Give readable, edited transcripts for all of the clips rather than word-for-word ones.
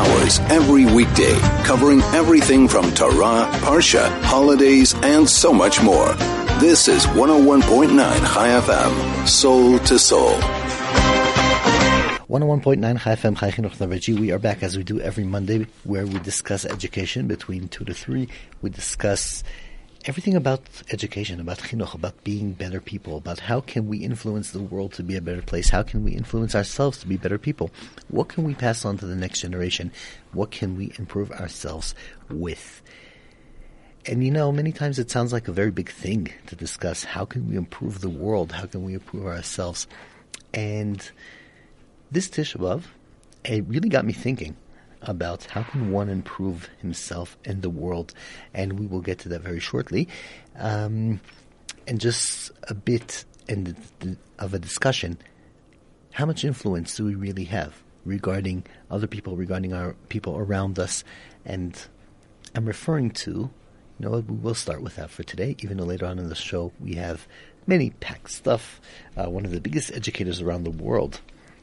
hours every weekday, covering everything from Torah, Parsha, holidays, and so much more. This is 101.9 Chai FM, Soul to Soul. 101.9 Chai FM, Chai Chinuch Naraji. We are back as we do every Monday, where we discuss education between 2 to 3. We discuss everything about education, about chinuch, about being better people, about how can we influence the world to be a better place, how can we influence ourselves to be better people, what can we pass on to the next generation, what can we improve ourselves with. And you know, many times it sounds like a very big thing to discuss. How can we improve the world? How can we improve ourselves? And this Tisha B'Av, it really got me thinking about how can one improve himself and the world, and we will get to that very shortly, and just a bit of a discussion. How much influence do we really have regarding other people, regarding our people around us? And I'm referring to, you know what, we will start with that for today, even though later on in the show we have many packed stuff. One of the biggest educators around the world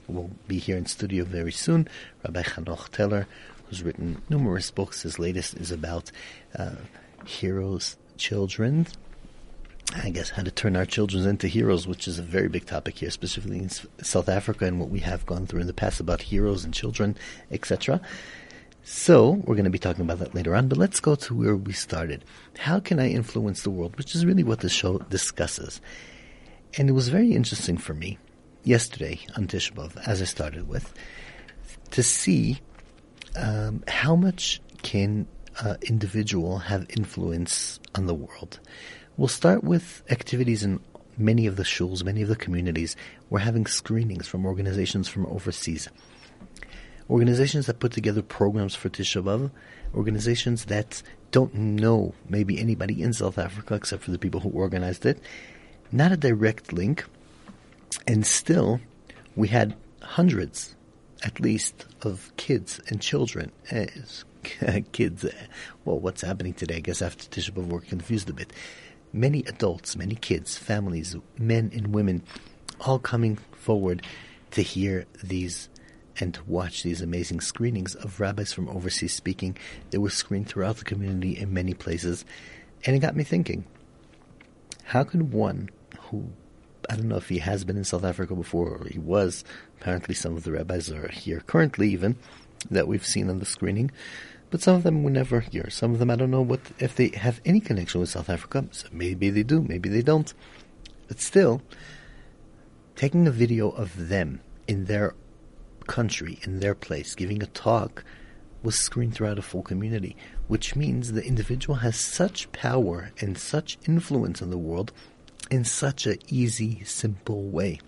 will be here in studio very soon, Rabbi Hanoch Teller, who's written numerous books. His latest is about heroes, children. I guess how to turn our children into heroes, which is a very big topic here, specifically in South Africa and what we have gone through in the past about heroes and children, etc. So we're going to be talking about that later on, but let's go to where we started. How can I influence the world, which is really what this show discusses. And it was very interesting for me yesterday on Tisha B'Av, as I started with, to see how much can individual have influence on the world. We'll start with activities in many of the shuls, many of the communities. We're having screenings from organizations from overseas, organizations that put together programs for Tisha B'Av, organizations that don't know maybe anybody in South Africa except for the people who organized it. Not a direct link. And still, we had hundreds, at least, of kids and children. Well, what's happening today? I guess after Tisha B'Av, we're confused a bit. Many adults, many kids, families, men and women, all coming forward to hear these and to watch these amazing screenings of rabbis from overseas speaking. They were screened throughout the community in many places. And it got me thinking, how could one who, I don't know if he has been in South Africa before, or he was. Apparently some of the rabbis are here currently even, that we've seen on the screening. But some of them were never here. Some of them, I don't know if they have any connection with South Africa. So maybe they do, maybe they don't. But still, taking a video of them in their country, in their place, giving a talk, was screened throughout a full community. Which means the individual has such power and such influence in the world in such an easy, simple way.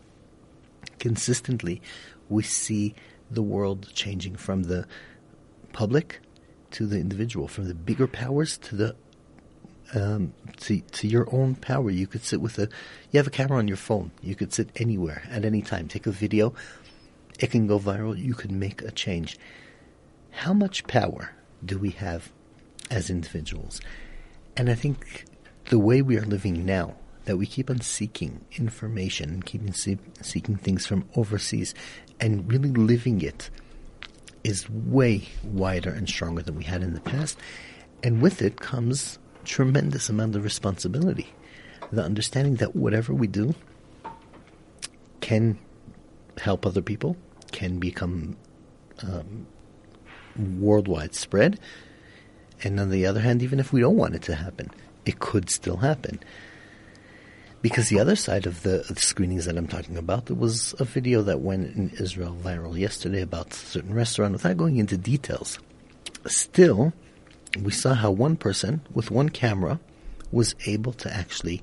Consistently, we see the world changing from the public to the individual, from the bigger powers to the to your own power. You could sit with you have a camera on your phone. You could sit anywhere at any time. Take a video. It can go viral. You could make a change. How much power do we have as individuals? And I think the way we are living now, that we keep on seeking information and keep on seeking things from overseas and really living it, is way wider and stronger than we had in the past. And with it comes tremendous amount of responsibility. The understanding that whatever we do can help other people, can become worldwide spread. And on the other hand, even if we don't want it to happen, it could still happen. Because the other side of the screenings that I'm talking about, there was a video that went in Israel viral yesterday about a certain restaurant. Without going into details, still, we saw how one person with one camera was able to actually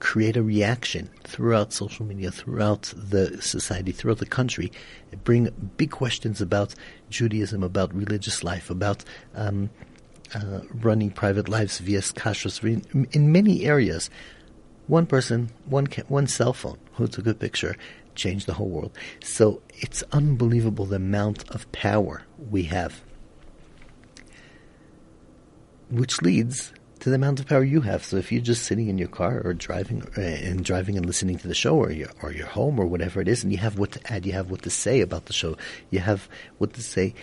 create a reaction throughout social media, throughout the society, throughout the country, bring big questions about Judaism, about religious life, about running private lives via kashrus in many areas. One person, one cell phone who took a picture changed the whole world. So it's unbelievable the amount of power we have, which leads to the amount of power you have. So if you're just sitting in your car or driving and listening to the show, or your home or whatever it is, and you have what to add, you have what to say about the show, you have what to say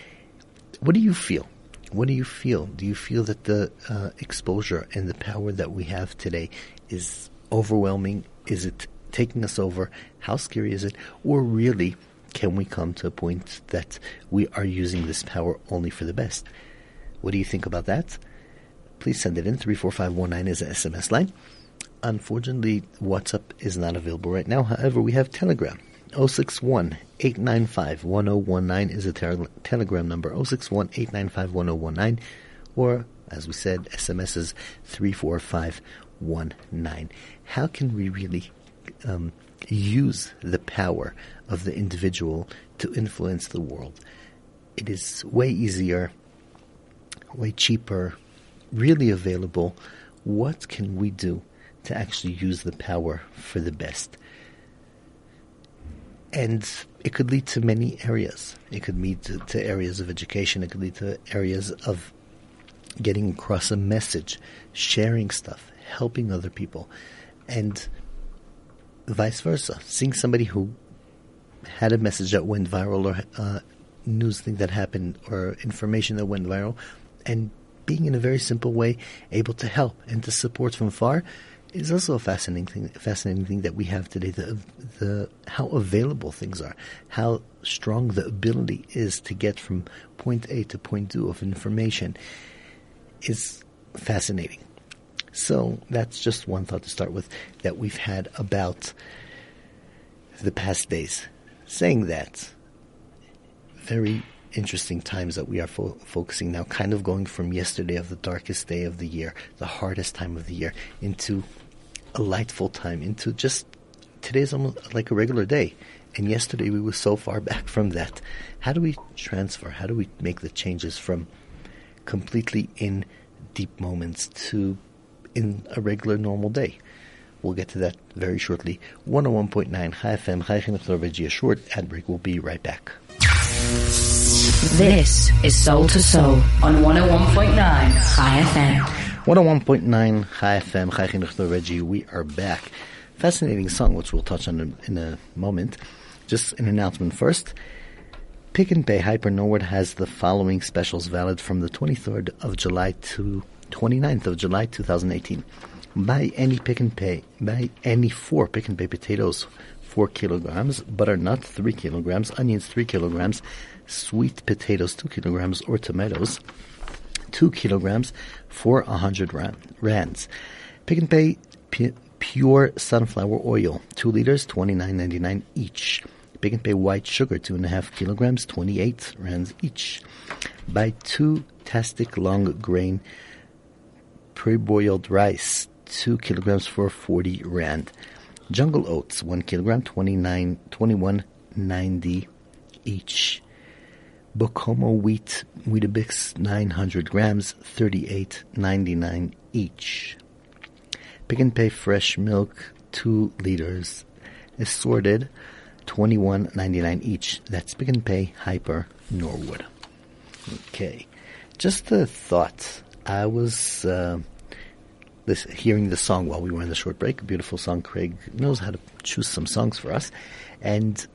What do you feel? What do you feel? Do you feel that the exposure and the power that we have today is overwhelming? Is it taking us over? How scary is it? Or really, can we come to a point that we are using this power only for the best? What do you think about that? Please send it in. 34519 is an SMS line. Unfortunately, WhatsApp is not available right now. However, we have Telegram. 061-895-1019 is a Telegram number. 061-895-1019. Or, as we said, SMS is 34519. How can we really use the power of the individual to influence the world? It is way easier, way cheaper, really available. What can we do to actually use the power for the best? And it could lead to many areas. It could lead to areas of education. It could lead to areas of getting across a message, sharing stuff, helping other people, and vice versa. Seeing somebody who had a message that went viral, or news thing that happened, or information that went viral, and being in a very simple way able to help and to support from far is also a fascinating thing that we have today. The how available things are, how strong the ability is to get from point A to point B of information is fascinating. So that's just one thought to start with that we've had about the past days. Saying that, very interesting times that we are focusing now, kind of going from yesterday of the darkest day of the year, the hardest time of the year, into a lightful time, into just today's almost like a regular day. And yesterday we were so far back from that. How do we transfer? How do we make the changes from completely in deep moments to in a regular normal day? We'll get to that very shortly. 101.9 Chai FM, Chai Chinuch. Short ad break. We'll be right back. This is Soul to Soul on 101.9 Chai FM. 101.9 Chai FM, Chai Chinuch Reggie. We are back. Fascinating song, which we'll touch on in a moment. Just an announcement first. Pick and Pay Hyper Norwood has the following specials valid from the 23rd of July to 29th of July 2018. Buy any four Pick and Pay potatoes, 4 kilograms, butternut 3 kilograms, onions 3 kilograms, sweet potatoes 2 kilograms, or tomatoes 2 kilograms for 100 rands. Pick and Pay pure sunflower oil, 2 liters, $29.99 each. Pick and Pay white sugar, 2.5 kilograms, 28 rands each. Buy 2 Tastic long grain pre-boiled rice, 2 kilograms for 40 rand. Jungle oats, 1 kilogram, $21.90 each. Bocomo wheat, Weetabix, 900 grams, $38.99 each. Pick and Pay fresh milk, 2 liters, assorted, $21.99 each. That's Pick and Pay Hyper Norwood. Okay, just a thought. I was hearing the song while we were in the short break. A beautiful song. Craig knows how to choose some songs for us. And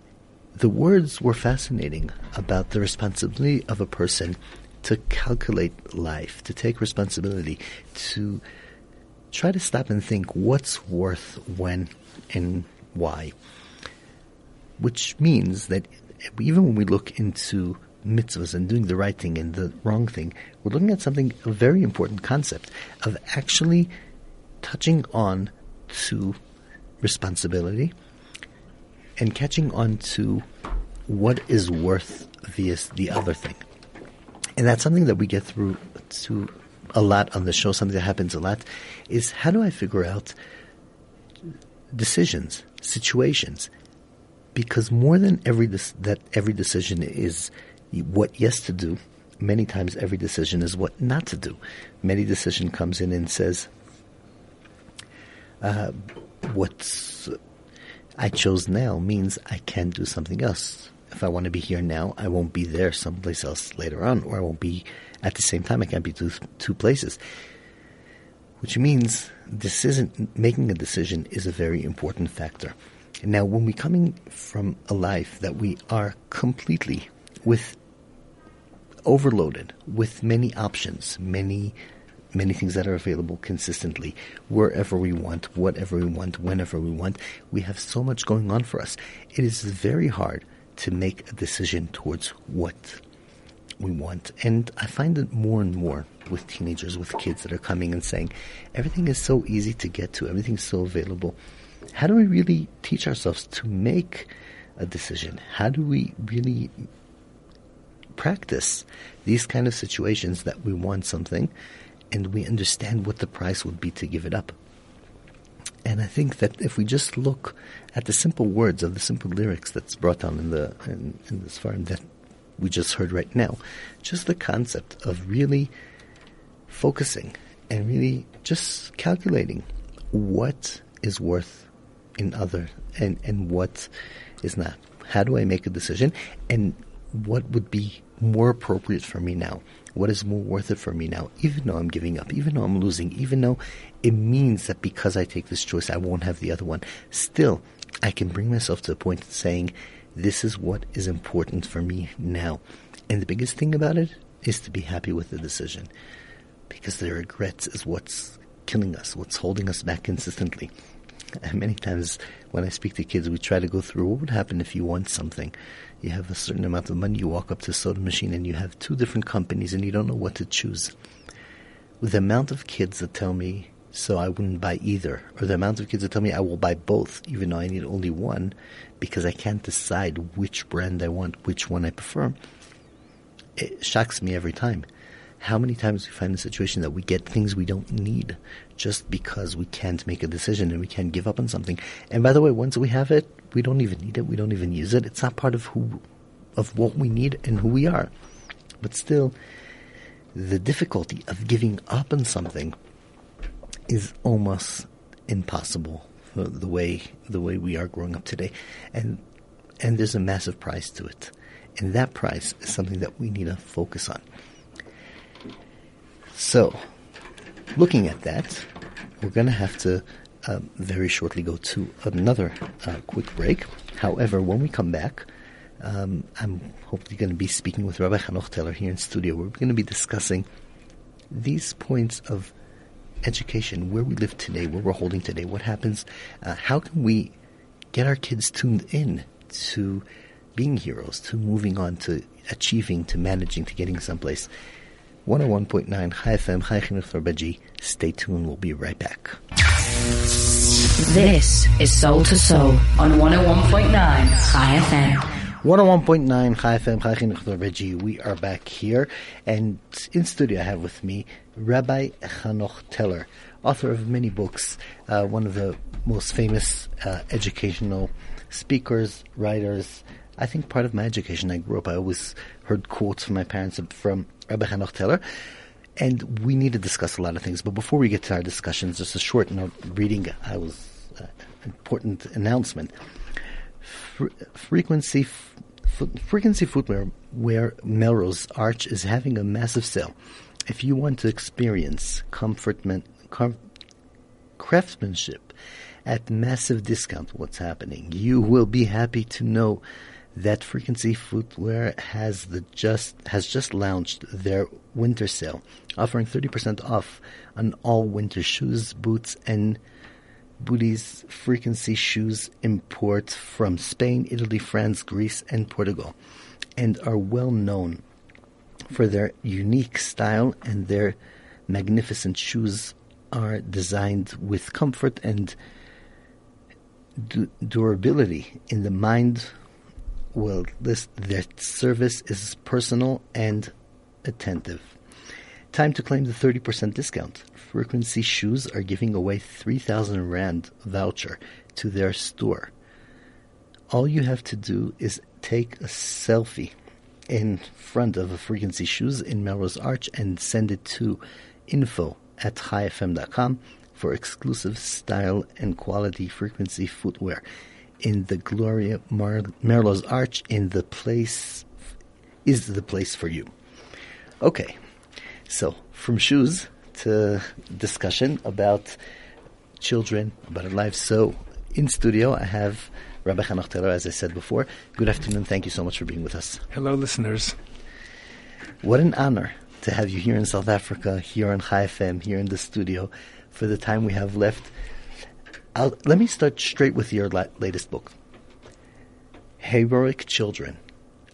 the words were fascinating about the responsibility of a person to calculate life, to take responsibility, to try to stop and think what's worth when and why. Which means that even when we look into mitzvahs and doing the right thing and the wrong thing, we're looking at something, a very important concept of actually touching on to responsibility and catching on to what is worth the other thing. And that's something that we get through to a lot on the show. Something that happens a lot is, how do I figure out decisions, situations? Because more than every decision is what yes to do, many times every decision is what not to do. Many decision comes in and says, what I chose now means I can't do something else. If I want to be here now, I won't be there someplace else later on, or I won't be at the same time. I can't be two places. Which means making a decision is a very important factor. Now, when we're coming from a life that we are completely with overloaded with many options, many things that are available consistently, wherever we want, whatever we want, whenever we want. We have so much going on for us. It is very hard to make a decision towards what we want. And I find it more and more with teenagers, with kids that are coming and saying, everything is so easy to get to, everything's so available. How do we really teach ourselves to make a decision? How do we really practice these kind of situations that we want something and we understand what the price would be to give it up? And I think that if we just look at the simple words of the simple lyrics that's brought down in this farm that we just heard right now, just the concept of really focusing and really just calculating what is worth in other and what is not. How do I make a decision? And what would be more appropriate for me now? What is more worth it for me now? Even though I'm giving up, even though I'm losing, even though it means that because I take this choice, I won't have the other one. Still, I can bring myself to the point of saying, this is what is important for me now. And the biggest thing about it is to be happy with the decision, because the regrets is what's killing us, what's holding us back consistently. And many times when I speak to kids, we try to go through what would happen if you want something. You have a certain amount of money, you walk up to a soda machine and you have 2 different companies and you don't know what to choose. With the amount of kids that tell me, so I wouldn't buy either, or the amount of kids that tell me I will buy both, even though I need only one, because I can't decide which brand I want, which one I prefer, it shocks me every time. How many times we find the situation that we get things we don't need just because we can't make a decision and we can't give up on something. And by the way, once we have it, we don't even need it. We don't even use it. It's not part of what we need and who we are. But still, the difficulty of giving up on something is almost impossible the way we are growing up today. And there's a massive price to it. And that price is something that we need to focus on. So, looking at that, we're going to have to very shortly go to another quick break. However, when we come back, I'm hopefully going to be speaking with Rabbi Hanoch Teller here in studio. We're going to be discussing these points of education, where we live today, where we're holding today, what happens, how can we get our kids tuned in to being heroes, to moving on, to achieving, to managing, to getting someplace. 101.9 Chai FM, Chai Chinuch Rabbi. Stay tuned, we'll be right back. This is Soul to Soul on 101.9 Chai FM. 101.9 Chai FM, Chai Chinuch Rabbi. We are back here, and in studio I have with me Rabbi Hanoch Teller, author of many books, one of the most famous educational speakers, writers. I think part of my education, I grew up, I always heard quotes from my parents from Rabbi Hanoch Teller, and we need to discuss a lot of things. But before we get to our discussions, just a short note reading. I was important announcement. Frequency Footwear, where Melrose Arch is having a massive sale. If you want to experience craftsmanship at massive discount, what's happening? You will be happy to know that Frequency Footwear has just launched their winter sale, offering 30% off on all winter shoes, boots, and booties. Frequency shoes import from Spain, Italy, France, Greece, and Portugal, and are well known for their unique style, and their magnificent shoes are designed with comfort and durability in the mind. Well, their service is personal and attentive. Time to claim the 30% discount. Frequency Shoes are giving away 3,000 Rand voucher to their store. All you have to do is take a selfie in front of a Frequency Shoes in Melrose Arch and send it to info@highfm.com for exclusive style and quality Frequency Footwear in the Gloria Merlot's Arch. The place for you. Okay, so from shoes to discussion about children, about our lives. So in studio, I have Rabbi Hanoch Teller, as I said before. Good afternoon. Thank you so much for being with us. Hello, listeners. What an honor to have you here in South Africa, here on Chai FM, here in the studio, for the time we have left. Let me start straight with your latest book. Heroic Children.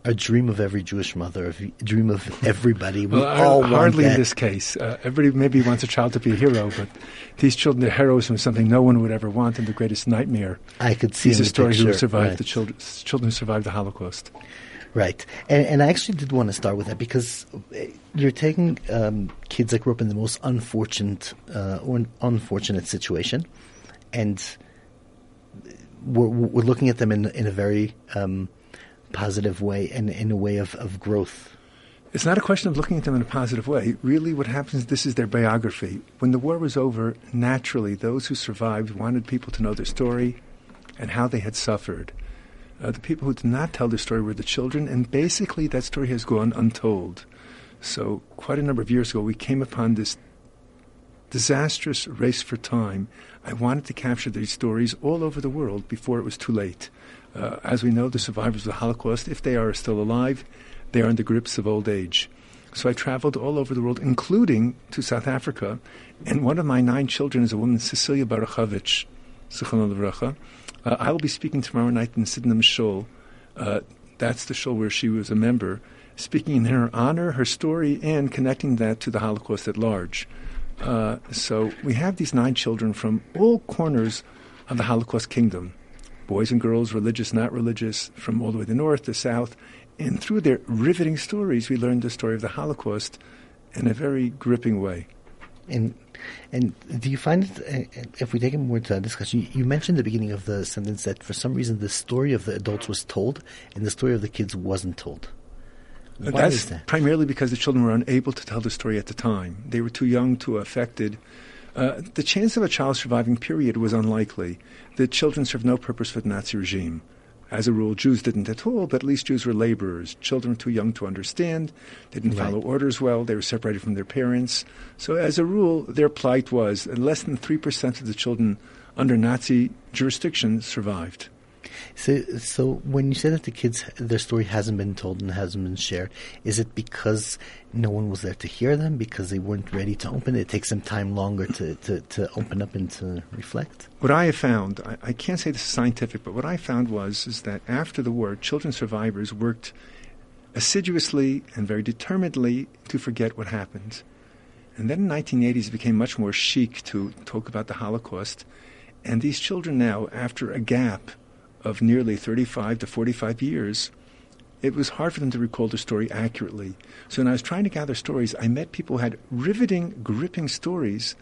A dream of every Jewish mother, a dream of everybody. We all hardly in this case. Everybody maybe wants a child to be a hero, but these children are heroes from something no one would ever want and the greatest nightmare. I could see the story who survived right. The children who survived the Holocaust. Right. And I actually did want to start with that because you're taking kids that grew up in the most unfortunate situation, and we're looking at them in a very positive way and in a way of growth. It's not a question of looking at them in a positive way. Really what happens, this is their biography. When the war was over, naturally, those who survived wanted people to know their story and how they had suffered. The people who did not tell their story were the children, and basically that story has gone untold. So quite a number of years ago, we came upon this disastrous race for time. I wanted to capture these stories all over the world before it was too late. As we know, the survivors of the Holocaust, if they are still alive, they are in the grips of old age. So I traveled all over the world, including to South Africa. And one of my 9 children is a woman, Cecilia Baruchavich, Zichrono Livracha. I will be speaking tomorrow night in Sydenham Shul. That's the shul where she was a member, speaking in her honor, her story, and connecting that to the Holocaust at large. So we have these 9 children from all corners of the Holocaust kingdom. Boys and girls, religious, not religious, from all the way to the north, the south. And through their riveting stories, we learned the story of the Holocaust in a very gripping way. And do you find it, if we take it more to that discussion, you mentioned at the beginning of the sentence that for some reason the story of the adults was told and the story of the kids wasn't told. Why is that? Primarily because the children were unable to tell the story at the time. They were too young, too affected. The chance of a child surviving period was unlikely. The children served no purpose for the Nazi regime. As a rule, Jews didn't at all, but at least Jews were laborers. Children too young to understand. They didn't follow orders well. They were separated from their parents. So as a rule, their plight was less than 3% of the children under Nazi jurisdiction survived. So when you say that the kids, their story hasn't been told and hasn't been shared, is it because no one was there to hear them, because they weren't ready to open it? It takes them time longer to open up and to reflect? What I have found, I can't say this is scientific, but what I found was that after the war, children survivors worked assiduously and very determinedly to forget what happened. And then in the 1980s, it became much more chic to talk about the Holocaust. And these children now, after a gap of nearly 35 to 45 years, it was hard for them to recall the story accurately. So when I was trying to gather stories, I met people who had riveting, gripping stories,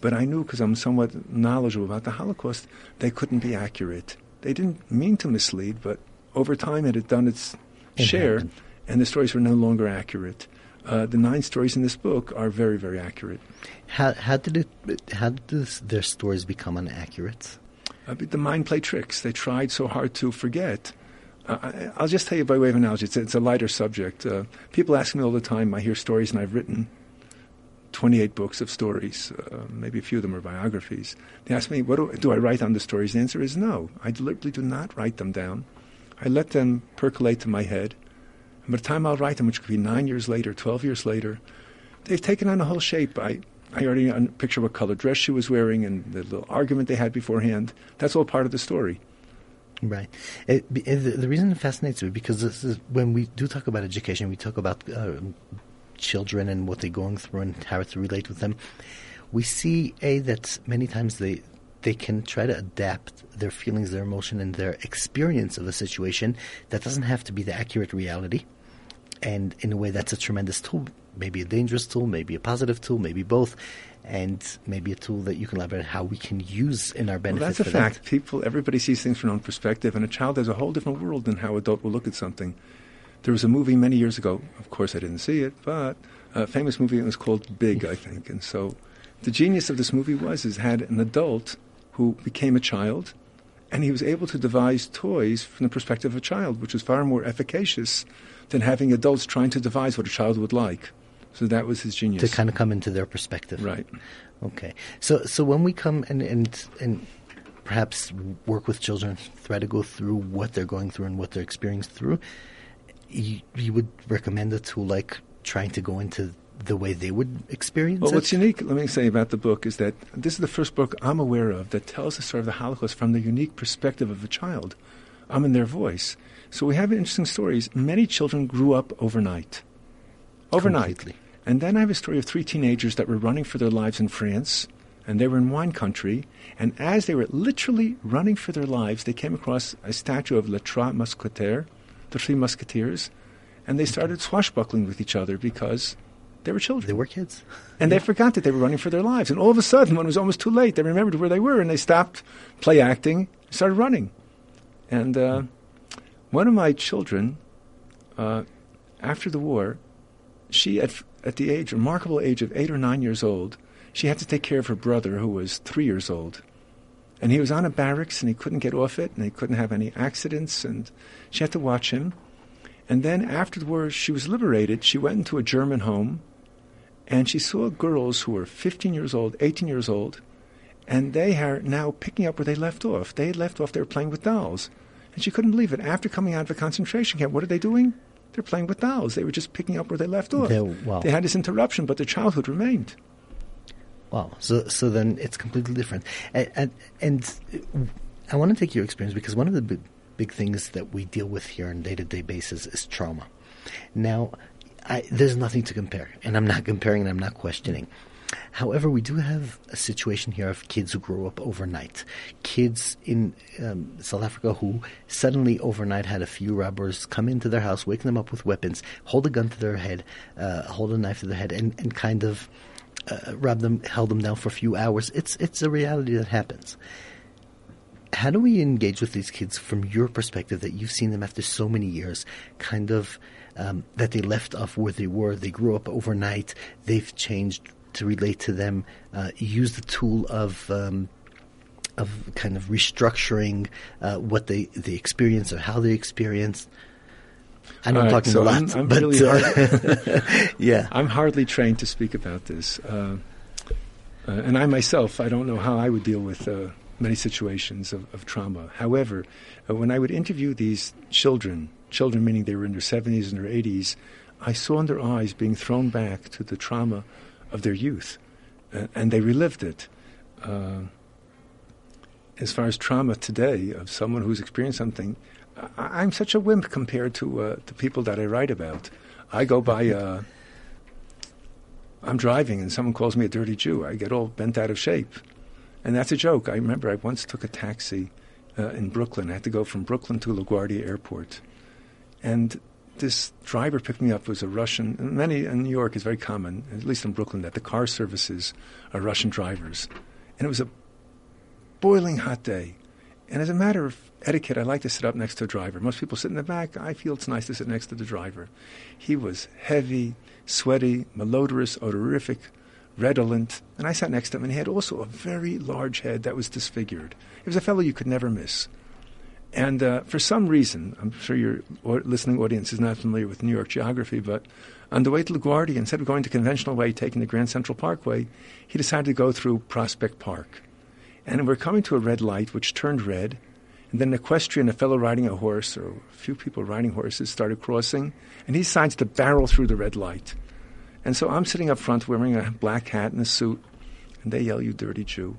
but I knew, because I'm somewhat knowledgeable about the Holocaust, they couldn't be accurate. They didn't mean to mislead, but over time it had done its share, and the stories were no longer accurate. The 9 stories in this book are very, very accurate. How did their stories become inaccurate? The mind played tricks. They tried so hard to forget. I'll just tell you by way of analogy. It's a lighter subject. People ask me all the time. I hear stories, and I've written 28 books of stories. Maybe a few of them are biographies. They ask me, what do I write on the stories? The answer is no. I deliberately do not write them down. I let them percolate to my head. And by the time I'll write them, which could be 9 years later, 12 years later, they've taken on a whole shape. I already picture what color dress she was wearing and the little argument they had beforehand. That's all part of the story. Right. The reason it fascinates me, because this is, when we do talk about education, we talk about children and what they're going through and how to relate with them. We see, that many times they can try to adapt their feelings, their emotion, and their experience of a situation that doesn't have to be the accurate reality. And in a way, that's a tremendous tool. Maybe a dangerous tool, maybe a positive tool, maybe both, and maybe a tool that you can elaborate how we can use in our benefit. Well, that's a fact. Everybody sees things from their own perspective, and a child has a whole different world than how an adult will look at something. There was a movie many years ago. Of course, I didn't see it, but a famous movie. It was called Big, I think. And so the genius of this movie was it had an adult who became a child, and he was able to devise toys from the perspective of a child, which was far more efficacious than having adults trying to devise what a child would like. So that was his genius. To kind of come into their perspective. Right. Okay. So when we come and perhaps work with children, try to go through what they're going through and what they're experiencing through, you would recommend a tool like trying to go into the way they would experience it? Well, what's unique, let me say, about the book is that this is the first book I'm aware of that tells the story of the Holocaust from the unique perspective of a child. I'm in their voice. So we have interesting stories. Many children grew up overnight. Completely. And then I have a story of three teenagers that were running for their lives in France, and they were in wine country, and as they were literally running for their lives, they came across a statue of Les Trois Musketeers, the Three Musketeers, and they started swashbuckling with each other because they were children. They were kids. And they forgot that they were running for their lives. And all of a sudden, when it was almost too late, they remembered where they were, and they stopped play acting, started running. And one of my children, after the war, she, at the age, remarkable age of 8 or 9 years old, she had to take care of her brother, who was 3 years old. And he was on a barracks, and he couldn't get off it, and he couldn't have any accidents, and she had to watch him. And then after the war, she was liberated. She went into a German home, and she saw girls who were 15 years old, 18 years old, and they are now picking up where they left off. They had left off, they were playing with dolls. And she couldn't believe it. After coming out of a concentration camp, what are they doing? They're playing with dolls. They were just picking up where they left off. They had this interruption, but their childhood remained. Wow. So then it's completely different. And I want to take your experience, because one of the big things that we deal with here on a day-to-day basis is trauma. Now, there's nothing to compare, and I'm not comparing and I'm not questioning. However, we do have a situation here of kids who grow up overnight. Kids in South Africa who suddenly overnight had a few robbers come into their house, wake them up with weapons, hold a gun to their head, hold a knife to their head, and kind of rob them, held them down for a few hours. It's a reality that happens. How do we engage with these kids from your perspective, that you've seen them after so many years, kind of that they left off where they were, they grew up overnight, they've changed, to relate to them, use the tool of kind of restructuring what they experience or how they experience. I know I'm talking a lot, but really yeah, I'm hardly trained to speak about this, and I myself, I don't know how I would deal with many situations of trauma. However, when I would interview these children meaning they were in their 70s and their 80s, I saw in their eyes being thrown back to the trauma of their youth, and they relived it. As far as trauma today, of someone who's experienced something, I'm such a wimp compared to people that I write about. I go by, I'm driving and someone calls me a dirty Jew. I get all bent out of shape. And that's a joke. I remember I once took a taxi in Brooklyn. I had to go from Brooklyn to LaGuardia Airport. And this driver picked me up. It was a Russian. Many in New York is very common, at least in Brooklyn, that the car services are Russian drivers. And it was a boiling hot day. And as a matter of etiquette, I like to sit up next to a driver. Most people sit in the back. I feel it's nice to sit next to the driver. He was heavy, sweaty, malodorous, odorific, redolent. And I sat next to him, and he had also a very large head that was disfigured. He was a fellow you could never miss. And for some reason, I'm sure your listening audience is not familiar with New York geography, but on the way to LaGuardia, instead of going the conventional way, taking the Grand Central Parkway, he decided to go through Prospect Park. And we're coming to a red light, which turned red, and then an equestrian, a fellow riding a horse, or a few people riding horses, started crossing, and he decides to barrel through the red light. And so I'm sitting up front wearing a black hat and a suit, and they yell, "You dirty Jew."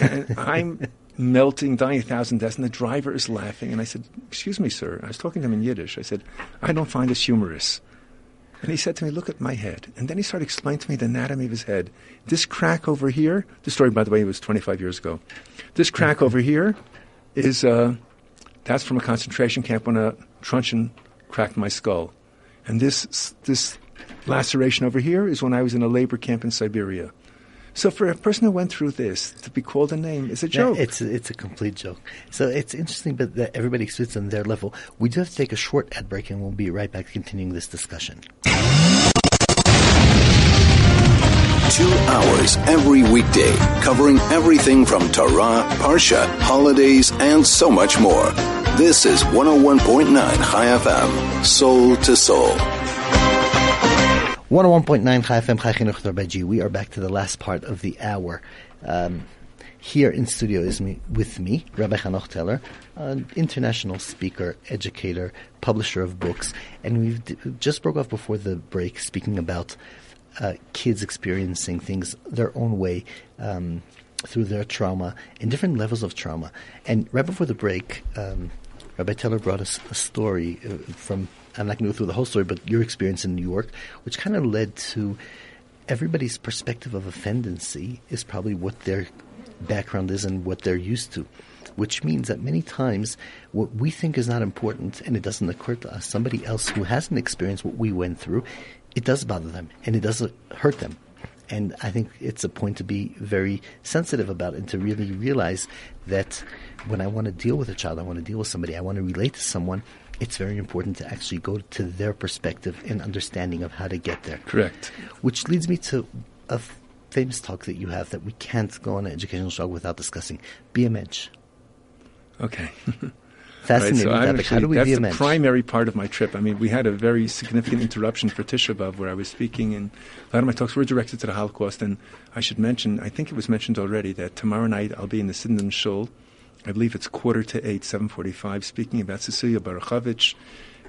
And I'm melting, dying a thousand deaths, and the driver is laughing. And I said, "Excuse me, sir." I was talking to him in Yiddish. I said, "I don't find this humorous." And he said to me, "Look at my head." And then he started explaining to me the anatomy of his head. This crack over here, the story, by the way, was 25 years ago. This crack over here is, that's from a concentration camp when a truncheon cracked my skull. And this laceration over here is when I was in a labor camp in Siberia. So for a person who went through this, to be called a name is a joke. Yeah, it's a complete joke. So it's interesting, but that everybody sits on their level. We do have to take a short ad break, and we'll be right back continuing this discussion. 2 hours every weekday, covering everything from Torah, Parsha, holidays, and so much more. This is 101.9 Chai FM, Soul to Soul. 101.9 Chai FM, Chai Chinuch Rabbi G. We are back to the last part of the hour. Here in studio is with me, Rabbi Hanoch Teller, an international speaker, educator, publisher of books. And we just broke off before the break speaking about kids experiencing things their own way through their trauma and different levels of trauma. And right before the break, Rabbi Teller brought us a story from, I'm not going to go through the whole story, but your experience in New York, which kind of led to everybody's perspective of offendancy is probably what their background is and what they're used to, which means that many times what we think is not important and it doesn't occur to us, somebody else who hasn't experienced what we went through, it does bother them and it does hurt them. And I think it's a point to be very sensitive about and to really realize that when I want to deal with a child, I want to deal with somebody, I want to relate to someone, it's very important to actually go to their perspective and understanding of how to get there. Correct. Which leads me to a famous talk that you have that we can't go on an educational show without discussing. Be a mensch. Okay. Fascinating right, so topic. How do we be a mensch? That's the primary part of my trip. I mean, we had a very significant interruption for Tisha B'Av where I was speaking, and a lot of my talks were directed to the Holocaust. And I should mention, I think it was mentioned already, that tomorrow night I'll be in the Sydenham Shul. I believe it's 7:45, 7:45, speaking about Cecilia Baruchavich.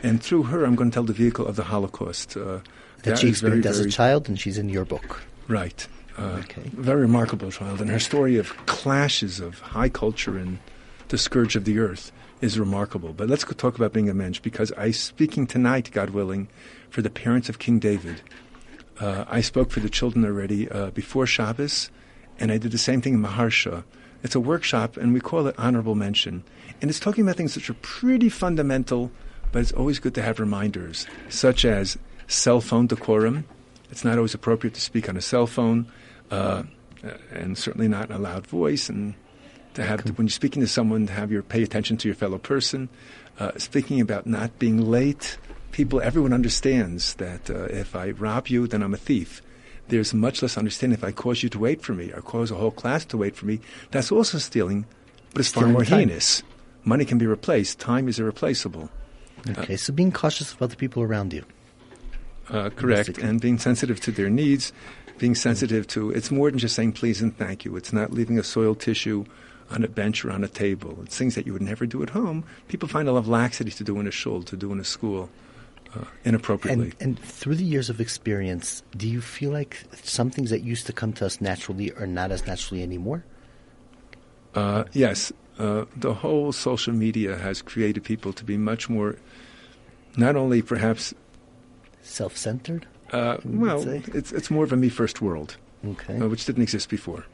And through her, I'm going to tell the vehicle of the Holocaust. That she experienced as a child, and she's in your book. Right. Okay. Very remarkable child. And her story of clashes of high culture and the scourge of the earth is remarkable. But let's go talk about being a mensch, because I'm speaking tonight, God willing, for the parents of King David. I spoke for the children already before Shabbos, and I did the same thing in Maharsha. It's a workshop, and we call it Honorable Mention. And it's talking about things which are pretty fundamental, but it's always good to have reminders, such as cell phone decorum. It's not always appropriate to speak on a cell phone, and certainly not in a loud voice. And to have, when you're speaking to someone, to have your pay attention to your fellow person. Speaking about not being late, everyone understands that if I rob you, then I'm a thief. There's much less understanding if I cause you to wait for me or cause a whole class to wait for me. That's also stealing, but it's stealing far more heinous. Money can be replaced. Time is irreplaceable. Okay, so being cautious of other people around you. Correct, and being sensitive to their needs, being sensitive to – it's more than just saying please and thank you. It's not leaving a soiled tissue on a bench or on a table. It's things that you would never do at home. People find a lot of laxity to do in a shul, to do in a school. Inappropriately. And through the years of experience, do you feel like some things that used to come to us naturally are not as naturally anymore? Yes. The whole social media has created people to be much more, not only perhaps... self-centered? Well, it's more of a me-first world, okay, which didn't exist before.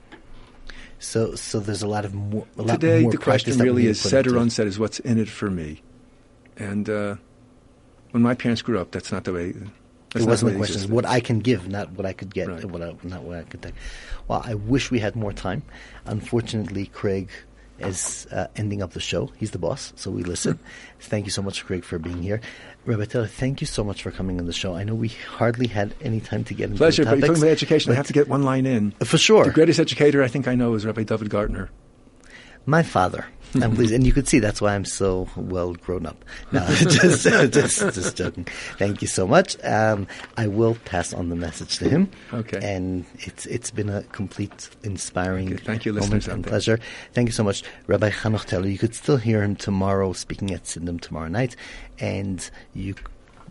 So there's a lot more the question really is, said or unsaid, is what's in it for me. And... when my parents grew up, that's not the way. It wasn't the question. It's what I can give, not what I could get, right. Not what I could take. Well, I wish we had more time. Unfortunately, Craig is ending up the show. He's the boss, so we listen. Thank you so much, Craig, for being here. Rabbi Teller, thank you so much for coming on the show. I know we hardly had any time to get into the topics. Pleasure, but you're talking about education. I have to get one line in. For sure. The greatest educator I think I know is Rabbi David Gardner. My father. And you could see that's why I'm so well grown up. No, just joking. Thank you so much. I will pass on the message to him. Okay. And it's been a complete inspiring moment and pleasure. Thank you so much, Rabbi Hanoch Teller. You could still hear him tomorrow speaking at Sydenham tomorrow night, and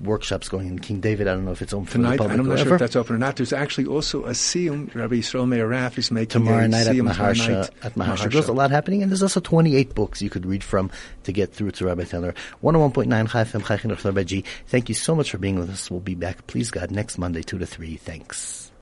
workshops going in King David. I don't know if it's open tonight. I'm not sure if that's open or not. There's actually also a Siyum. Rabbi Yisroel Meir Raf is making tomorrow night at Maharsha. There's a lot happening, and there's also 28 books you could read from to get through to Rabbi Teller. 101.9 Chai FM, Chai Chinuch Rabbi G. Thank you so much for being with us. We'll be back, please God, next Monday, 2 to 3. Thanks.